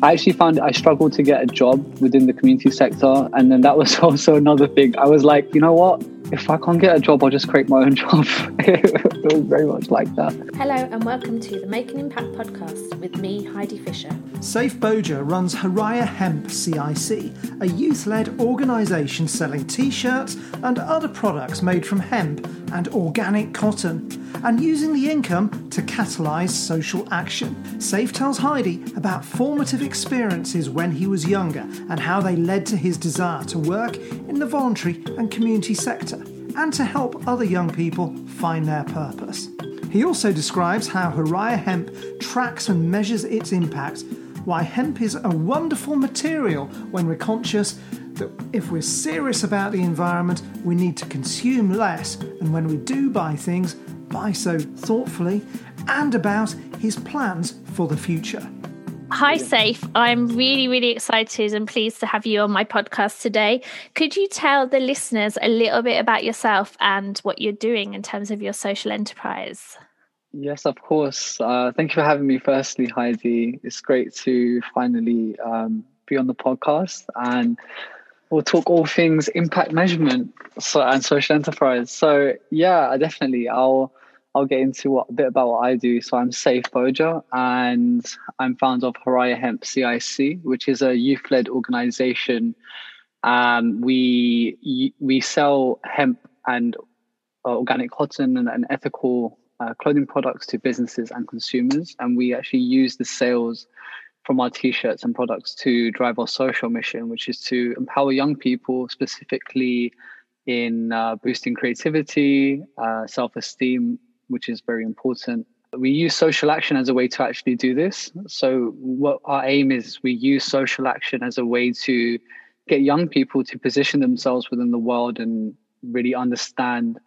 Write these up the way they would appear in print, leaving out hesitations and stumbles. I actually found I struggled to get a job within the community sector. And then that was also another thing. I was like, you know what? If I can't get a job, I'll just create my own job. It was very much like that. Hello and welcome to the Make an Impact podcast with me, Heidi Fisher. Saif Bojo runs Haraya Hemp CIC, a youth-led organisation selling T-shirts and other products made from hemp and organic cotton, and using the income to catalyse social action. Saif tells Heidi about formative experiences when he was younger and how they led to his desire to work in the voluntary and community sector and to help other young people find their purpose. He also describes how Haraya Hemp tracks and measures its impact, why hemp is a wonderful material when we're conscious that if we're serious about the environment, we need to consume less, and when we do buy things, buy so thoughtfully, and about his plans for the future. Hi, Saif. I'm really, really excited and pleased to have you on my podcast today. Could you tell the listeners a little bit about yourself and what you're doing in terms of your social enterprise? Yes, of course. Thank you for having me firstly, Heidi. It's great to finally be on the podcast, and we'll talk all things impact measurement and social enterprise. So yeah, definitely. I'll get into a bit about what I do. So I'm Saif Bojo, and I'm founder of Haraya Hemp CIC, which is a youth-led organisation. We sell hemp and organic cotton and ethical clothing products to businesses and consumers, and we actually use the sales from our T-shirts and products to drive our social mission, which is to empower young people, specifically in boosting creativity, self-esteem, which is very important. We use social action as a way to actually do this. So what our aim is, we use social action as a way to get young people to position themselves within the world and really understand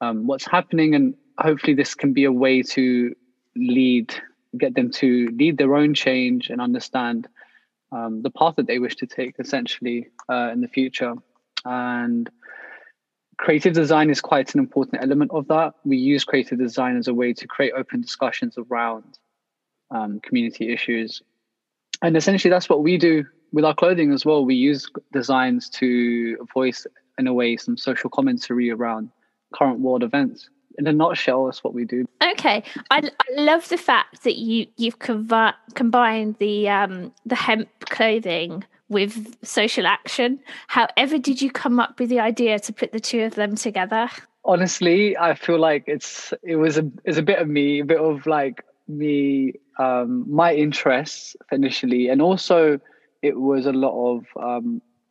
what's happening. And hopefully this can be a way to get them to lead their own change and understand the path that they wish to take, essentially, in the future. And creative design is quite an important element of that. We use creative design as a way to create open discussions around community issues. And essentially that's what we do with our clothing as well. We use designs to voice, in a way, some social commentary around current world events. In a nutshell, that's what we do. Okay. I love the fact that you've combined the hemp clothing with social action. However did you come up with the idea to put the two of them together? Honestly, I feel like it was a bit of me, my interests initially, and also it was a lot of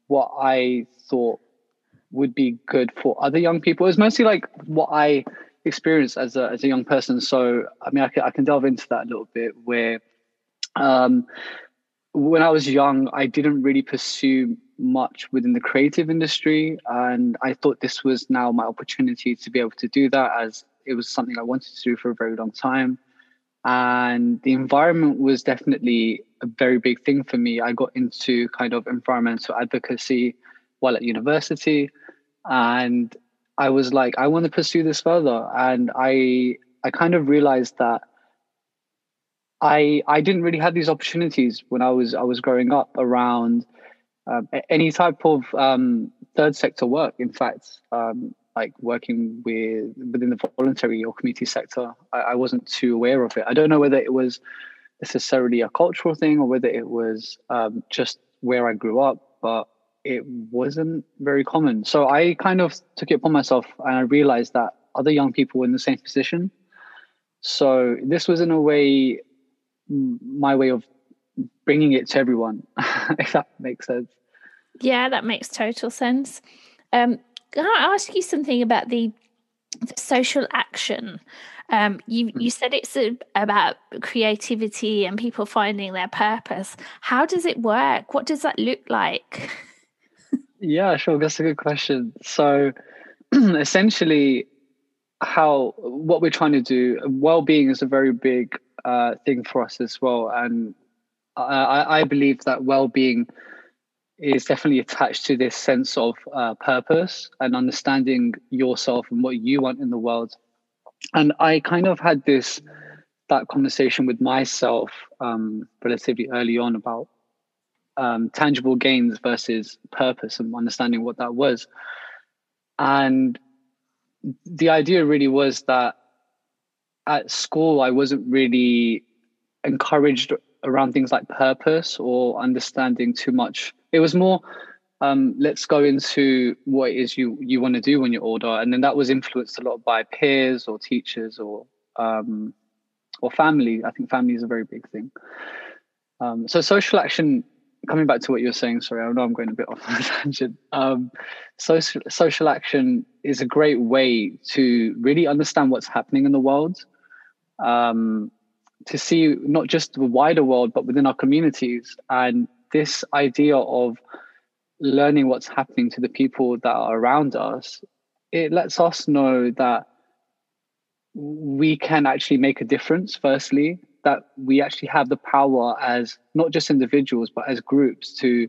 what I thought would be good for other young people. It was mostly like what I experienced as a young person. So I mean, I can delve into that a little bit. Where when I was young, I didn't really pursue much within the creative industry, and I thought this was now my opportunity to be able to do that, as it was something I wanted to do for a very long time. And the environment was definitely a very big thing for me. I got into kind of environmental advocacy while at university, and I was like, I want to pursue this further. And I kind of realized that I didn't really have these opportunities when I was growing up around any type of third sector work. In fact, like working within the voluntary or community sector, I wasn't too aware of it. I don't know whether it was necessarily a cultural thing or whether it was just where I grew up, but it wasn't very common. So I kind of took it upon myself, and I realized that other young people were in the same position. So this was, in a way, my way of bringing it to everyone, if that makes sense. Yeah, that makes total sense. Can I ask you something about the social action? You said it's about creativity and people finding their purpose. How does it work? What does that look like? Yeah, sure. That's a good question. So essentially, what we're trying to do, well-being is a very big thing for us as well, and I believe that well-being is definitely attached to this sense of purpose and understanding yourself and what you want in the world. And I kind of had this that conversation with myself relatively early on about tangible gains versus purpose and understanding what that was. And the idea really was that at school, I wasn't really encouraged around things like purpose or understanding too much. It was more, let's go into what it is you want to do when you're older. And then that was influenced a lot by peers or teachers or family. I think family is a very big thing. So social action, coming back to what you're saying, sorry, I know I'm going a bit off on a tangent. Social action is a great way to really understand what's happening in the world, to see not just the wider world, but within our communities. And this idea of learning what's happening to the people that are around us, it lets us know that we can actually make a difference, firstly, that we actually have the power as not just individuals, but as groups to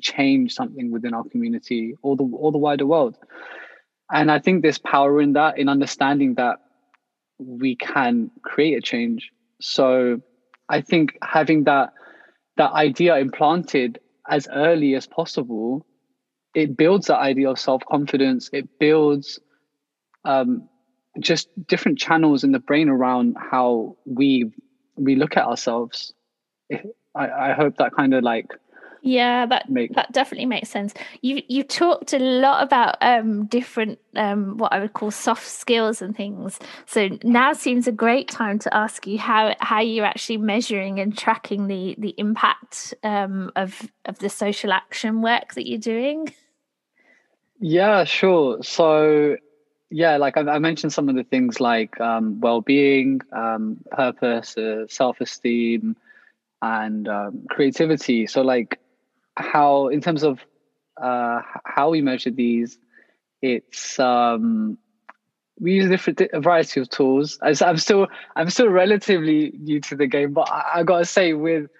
change something within our community or the wider world. And I think there's power in that, in understanding that we can create a change. So I think having that idea implanted as early as possible, it builds that idea of self-confidence. It builds just different channels in the brain around how we look at ourselves. I hope that kind of like... Yeah, that definitely makes sense. You talked a lot about different what I would call soft skills and things. So now seems a great time to ask you how you're actually measuring and tracking the impact of the social action work that you're doing. Yeah, sure. So yeah, like I mentioned some of the things like well-being, purpose, self-esteem, and creativity. So like, how in terms of how we measure these, it's we use a variety of tools. I'm still relatively new to the game, but I gotta say, with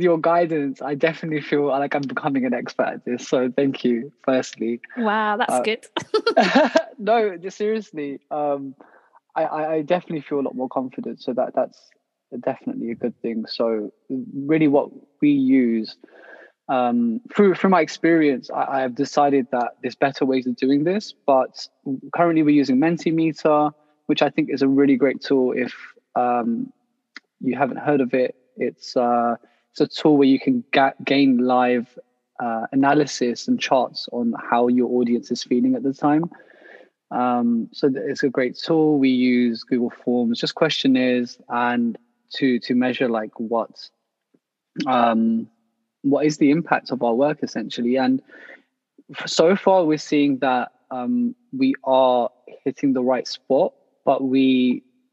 your guidance, I definitely feel like I'm becoming an expert at this. So thank you, firstly. Wow, that's good. No, seriously, I definitely feel a lot more confident. So that's definitely a good thing. So really, what we use. Through my experience, I have decided that there's better ways of doing this, but currently we're using Mentimeter, which I think is a really great tool. If you haven't heard of it, it's a tool where you can gain live analysis and charts on how your audience is feeling at the time. So it's a great tool. We use Google Forms, just questionnaires, and to measure like what is the impact of our work, essentially. And so far we're seeing that we are hitting the right spot, but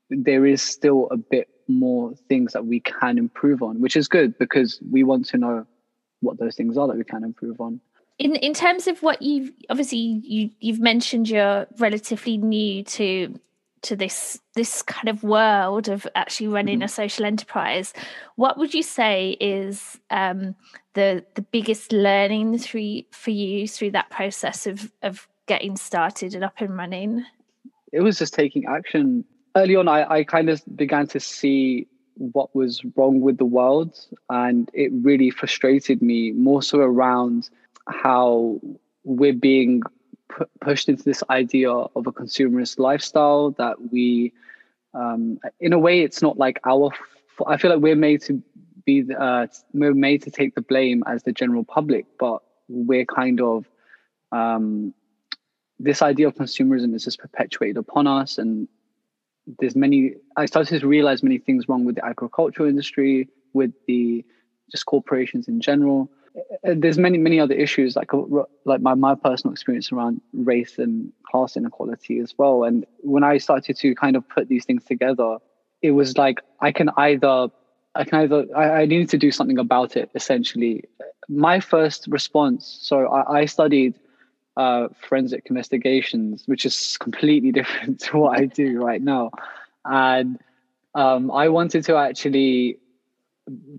there is still a bit more things that we can improve on, which is good because we want to know what those things are that we can improve on. In terms of what you've obviously you've mentioned, you're relatively new to this kind of world of actually running a social enterprise. What would you say is the biggest learning for you through that process of getting started and up and running? It was just taking action. Early on, I kind of began to see what was wrong with the world, and it really frustrated me, more so around how we're being pushed into this idea of a consumerist lifestyle that we in a way, it's not like I feel like we're made to take the blame as the general public, but we're kind of this idea of consumerism is just perpetuated upon us. And I started to realize many things wrong with the agricultural industry, with the just corporations in general. There's many other issues, like my personal experience around race and class inequality as well. And when I started to kind of put these things together, it was like I needed to do something about it, essentially. My first response, so I studied forensic investigations, which is completely different to what I do right now. And I wanted to actually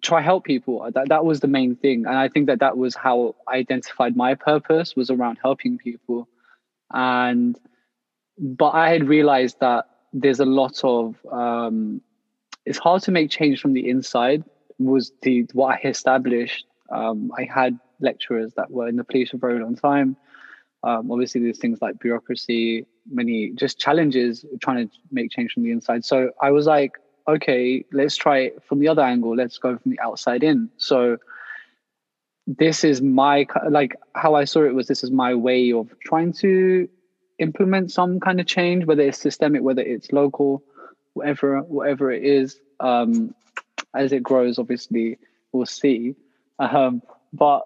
try help people. That was the main thing, and I think that was how I identified my purpose, was around helping people. But I had realized that there's a lot of, it's hard to make change from the inside, was the what I established. I had lecturers that were in the police for a very long time. Obviously, there's things like bureaucracy, many just challenges trying to make change from the inside. So I was like, okay, let's try it from the other angle. Let's go from the outside in. So this is my, like how I saw it was, this is my way of trying to implement some kind of change, whether it's systemic, whether it's local, whatever it is. As it grows, obviously, we'll see. But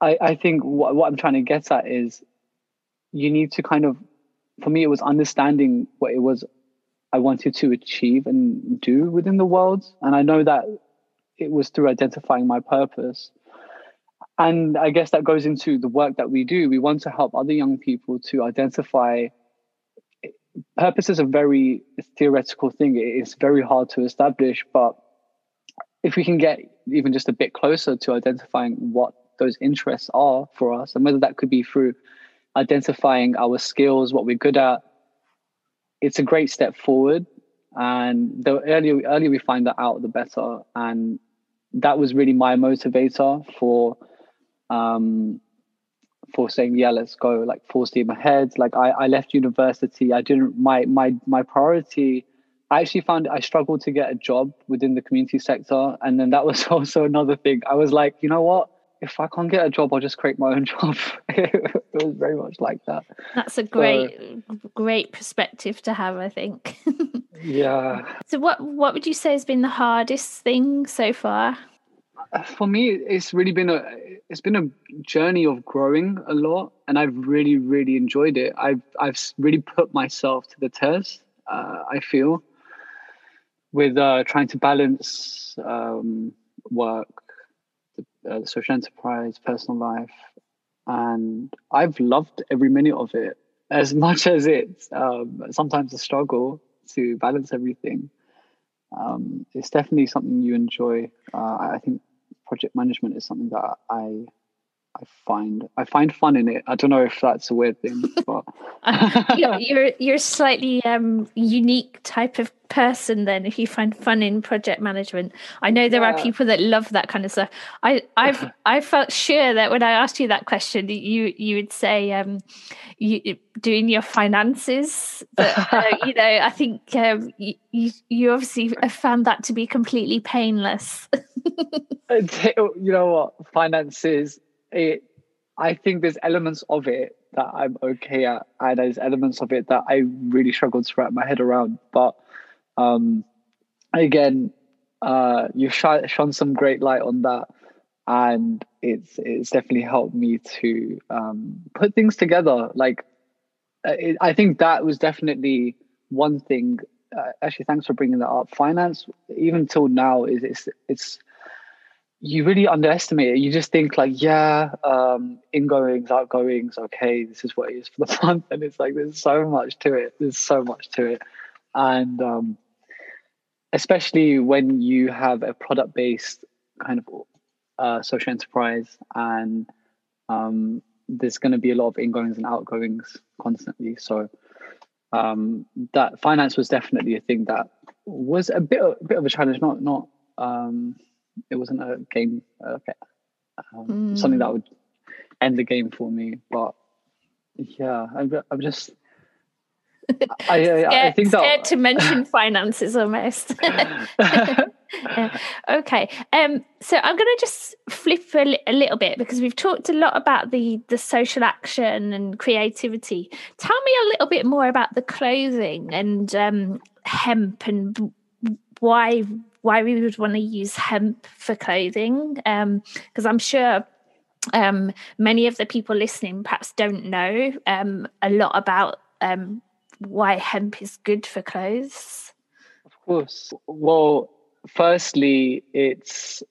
I think what I'm trying to get at is, you need to kind of, for me, it was understanding what it was I wanted to achieve and do within the world. And I know that it was through identifying my purpose. And I guess that goes into the work that we do. We want to help other young people to identify. Purpose is a very theoretical thing. It's very hard to establish. But if we can get even just a bit closer to identifying what those interests are for us, and whether that could be through identifying our skills, what we're good at, it's a great step forward. And the earlier we find that out, the better. And that was really my motivator for saying, yeah, let's go, like full steam ahead. Like I left university. I didn't, my priority, I actually found I struggled to get a job within the community sector. And then that was also another thing. I was like, you know what? If I can't get a job, I'll just create my own job. It was very much like that. That's a great perspective to have, I think. Yeah. So what would you say has been the hardest thing so far? For me, it's really been a journey of growing a lot, and I've really, really enjoyed it. I've really put myself to the test, I feel, with trying to balance work, social enterprise, personal life, and I've loved every minute of it, as much as it's sometimes a struggle to balance everything. It's definitely something you enjoy. I think project management is something that I find fun in it. I don't know if that's a weird thing, but you're a slightly unique type of person then, if you find fun in project management. I know there are people that love that kind of stuff. I felt sure that when I asked you that question, you would say doing your finances, but you know, I think you obviously have found that to be completely painless. You know what, finances. I think there's elements of it that I'm okay at, and there's elements of it that I really struggled to wrap my head around. But again, you've shone some great light on that, and it's definitely helped me to put things together. Like, I think that was definitely one thing. Actually, thanks for bringing that up. Finance, even till now, it's you really underestimate it. You just think like, yeah, ingoings, outgoings, okay, this is what it is for the month. And it's like, there's so much to it. And especially when you have a product-based kind of social enterprise, and there's going to be a lot of ingoings and outgoings constantly. So that finance was definitely a thing that was a bit of a challenge, not it wasn't a game, something that would end the game for me. But yeah, I'm just I think that scared to mention finances almost. Yeah. Okay, so I'm going to just flip a little bit, because we've talked a lot about the social action and creativity. Tell me a little bit more about the clothing and hemp, and why we would want to use hemp for clothing, because I'm sure many of the people listening perhaps don't know a lot about why hemp is good for clothes. Of course. Well, firstly, it's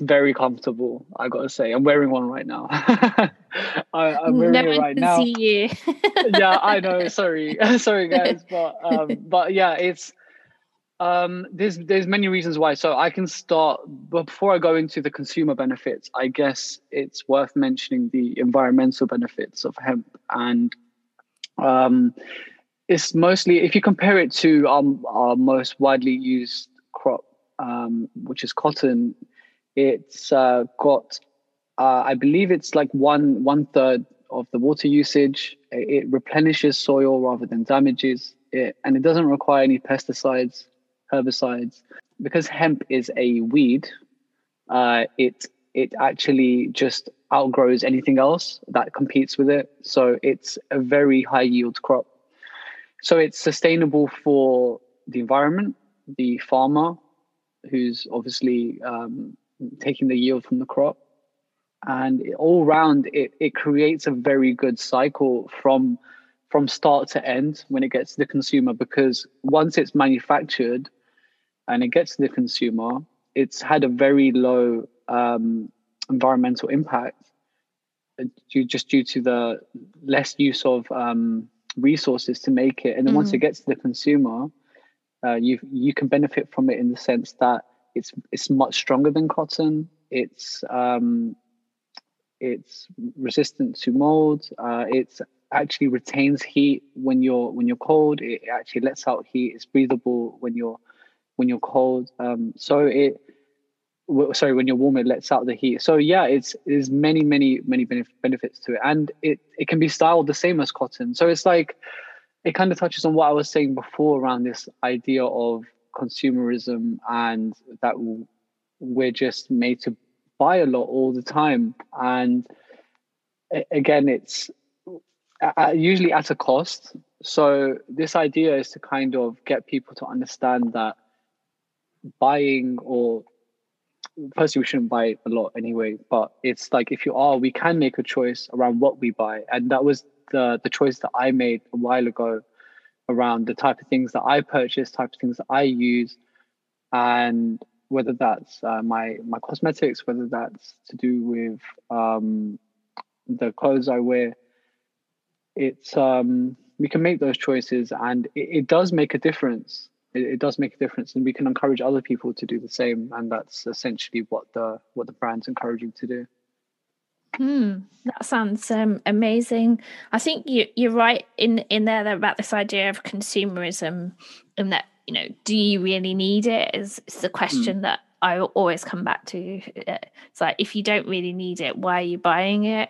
very comfortable, I gotta say. I'm wearing one right now. I'm wearing it right now. No one can see you. Yeah, I know. Sorry, guys, but yeah, it's. There's many reasons why. So I can start, but before I go into the consumer benefits, I guess it's worth mentioning the environmental benefits of hemp. And It's mostly, if you compare it to our most widely used crop, which is cotton, it's got, I believe it's like one third of the water usage. It replenishes soil rather than damages it, and it doesn't require any pesticides, herbicides. Because hemp is a weed, it actually just outgrows anything else that competes with it. So it's a very high yield crop. So it's sustainable for the environment, the farmer who's obviously taking the yield from the crop. And all round, it creates a very good cycle from start to end when it gets to the consumer, because once it's manufactured and it gets to the consumer, it's had a very low environmental impact due to the less use of resources to make it. And then once it gets to the consumer, you can benefit from it in the sense that it's much stronger than cotton. It's resistant to mold. It actually retains heat when you're cold. It actually lets out heat. It's breathable when you're cold. When you're warm, it lets out the heat. So yeah, there's many benefits to it, and it can be styled the same as cotton. So it's like, it kind of touches on what I was saying before around this idea of consumerism, and that we're just made to buy a lot all the time. And again, it's usually at a cost. So this idea is to kind of get people to understand that buying, or personally we shouldn't buy a lot anyway, but it's like, if you are, we can make a choice around what we buy. And that was the choice that I made a while ago around the type of things that I purchase, type of things that I use, and whether that's my cosmetics, whether that's to do with the clothes I wear. It's we can make those choices, and it does make a difference. It does make a difference, and we can encourage other people to do the same. And that's essentially what the brand's encouraging to do. That sounds amazing. I think you're right in there about this idea of consumerism, and that, you know, do you really need it? Is the question that I always come back to. It's like, if you don't really need it, why are you buying it?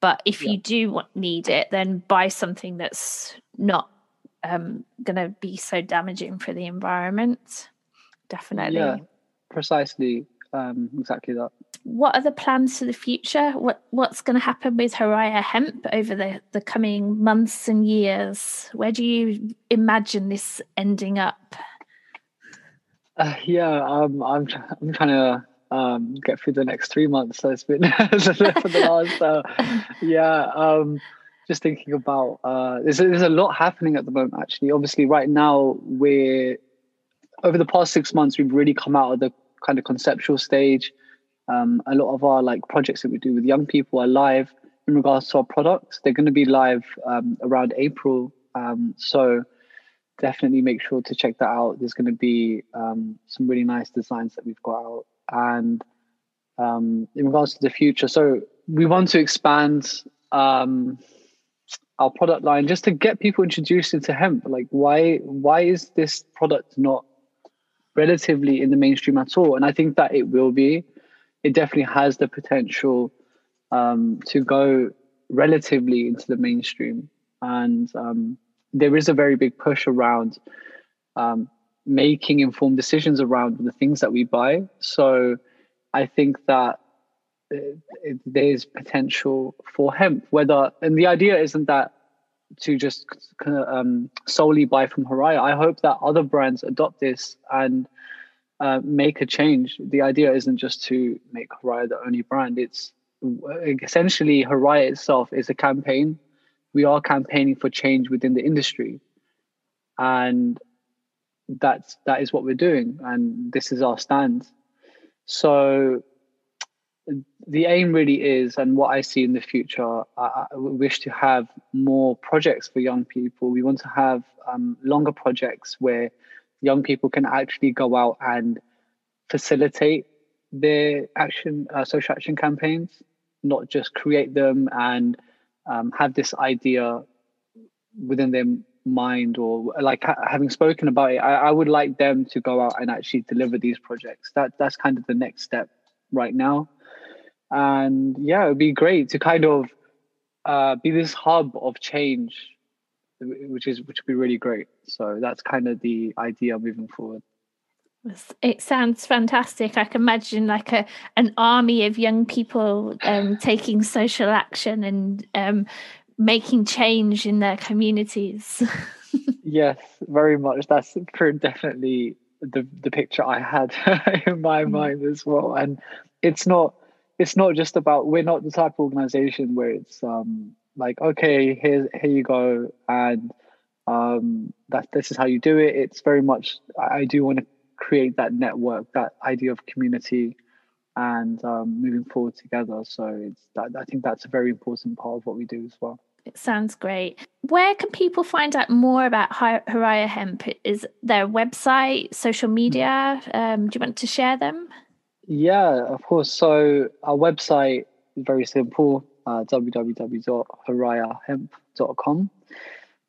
But if you do need it, then buy something that's not going to be so damaging for the environment. Definitely. Yeah, precisely. Exactly that. What are the plans for the future? What's going to happen with Haraya Hemp over the coming months and years? Where do you imagine this ending up? I'm trying to get through the next 3 months. So it's been for the last. Just thinking about there's a lot happening at the moment. Actually, obviously, right now over the past 6 months we've really come out of the kind of conceptual stage. A lot of our projects that we do with young people are live in regards to our products. They're going to be live around April. So definitely make sure to check that out. There's going to be some really nice designs that we've got out. And in regards to the future, so we want to expand our product line just to get people introduced into hemp. Like, why is this product not relatively in the mainstream at all? And I think that it will be. It definitely has the potential to go relatively into the mainstream. And there is a very big push around making informed decisions around the things that we buy. So I think that there's potential for hemp. And the idea isn't that to just solely buy from Haraya. I hope that other brands adopt this and make a change. The idea isn't just to make Haraya the only brand. It's essentially, Haraya itself is a campaign. We are campaigning for change within the industry, and that is what we're doing, and this is our stand. So the aim really is, and what I see in the future, I wish to have more projects for young people. We want to have longer projects where young people can actually go out and facilitate their social action campaigns, not just create them and have this idea within their mind, or like having spoken about it, I would like them to go out and actually deliver these projects. That's kind of the next step right now. And yeah, it'd be great to kind of be this hub of change, which would be really great. So that's kind of the idea moving forward. It sounds fantastic. I can imagine like an army of young people taking social action and making change in their communities. Yes, very much. That's definitely the picture I had in my mind as well. And it's not just about, we're not the type of organization where it's like, okay, here you go, and this is how you do it. It's very much, I do want to create that network, that idea of community, and moving forward together. So I think that's a very important part of what we do as well. It sounds great. Where can people find out more about Haraya Hemp? Is there a website, social media? Do you want to share them? Yeah, of course. So our website is very simple, www.harayahemp.com.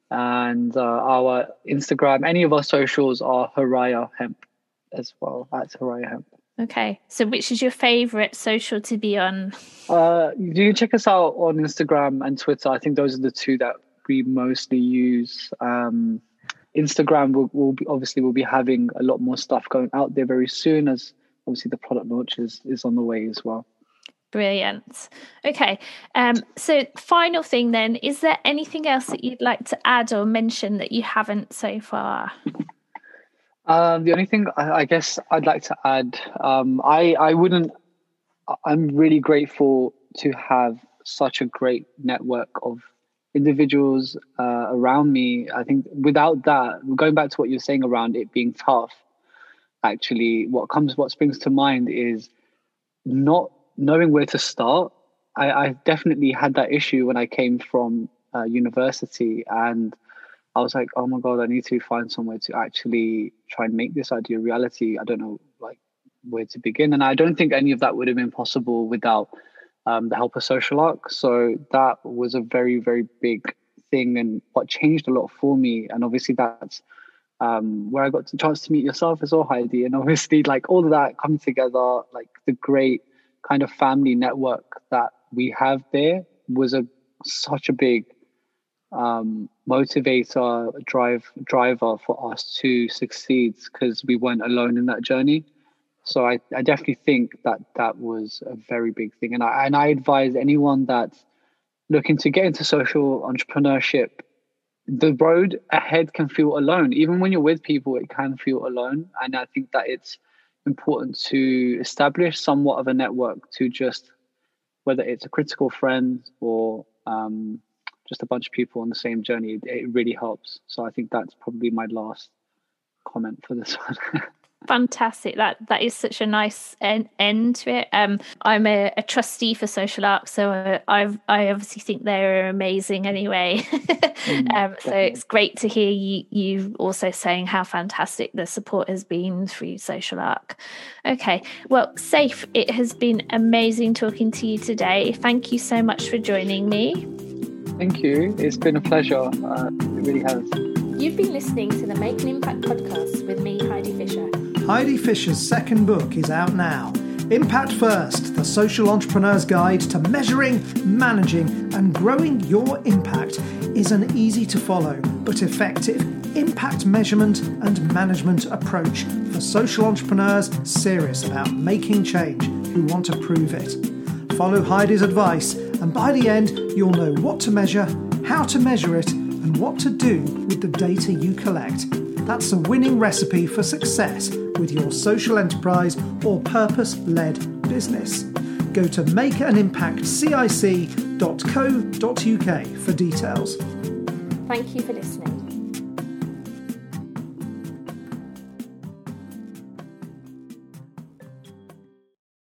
And our Instagram, any of our socials are Haraya Hemp as well, at Haraya Hemp. Okay, so which is your favorite social to be on? You can check us out on Instagram and Twitter. I think those are the two that we mostly use. Instagram will be having a lot more stuff going out there very soon, as obviously the product launch is on the way as well. Brilliant. Okay, so final thing then, is there anything else that you'd like to add or mention that you haven't so far? The only thing I guess I'd like to add, I'm really grateful to have such a great network of individuals around me. I think without that, going back to what you're saying around it being tough, actually, what springs to mind is not knowing where to start. I definitely had that issue when I came from university, and I was like, oh my God, I need to find somewhere to actually try and make this idea reality. I don't know where to begin. And I don't think any of that would have been possible without the help of Social Ark. So that was a very, very big thing, and what changed a lot for me. And obviously that's where I got the chance to meet yourself as well, Heidi. And obviously like all of that coming together, like the great kind of family network that we have there was such a big motivator, driver for us to succeed, because we weren't alone in that journey. So I definitely think that was a very big thing. And I advise anyone that's looking to get into social entrepreneurship, the road ahead can feel alone. Even when you're with people, it can feel alone. And I think that it's important to establish somewhat of a network to just, whether it's a critical friend or just a bunch of people on the same journey, it really helps. So I think that's probably my last comment for this one. Fantastic. That is such a nice end to it. I'm a trustee for Social Ark, so I obviously think they're amazing anyway. So it's great to hear you also saying how fantastic the support has been through Social Ark. Okay, well, Saif, it has been amazing talking to you today. Thank you so much for joining me. Thank you. It's been a pleasure. It really has. You've been listening to the Make an Impact podcast with me, Heidi Fisher. Heidi Fisher's second book is out now. Impact First, the social entrepreneur's guide to measuring, managing and growing your impact, is an easy to follow but effective impact measurement and management approach for social entrepreneurs serious about making change who want to prove it. Follow Heidi's advice, and by the end, you'll know what to measure, how to measure it, and what to do with the data you collect. That's a winning recipe for success with your social enterprise or purpose-led business. Go to makeanimpactcic.co.uk for details. Thank you for listening.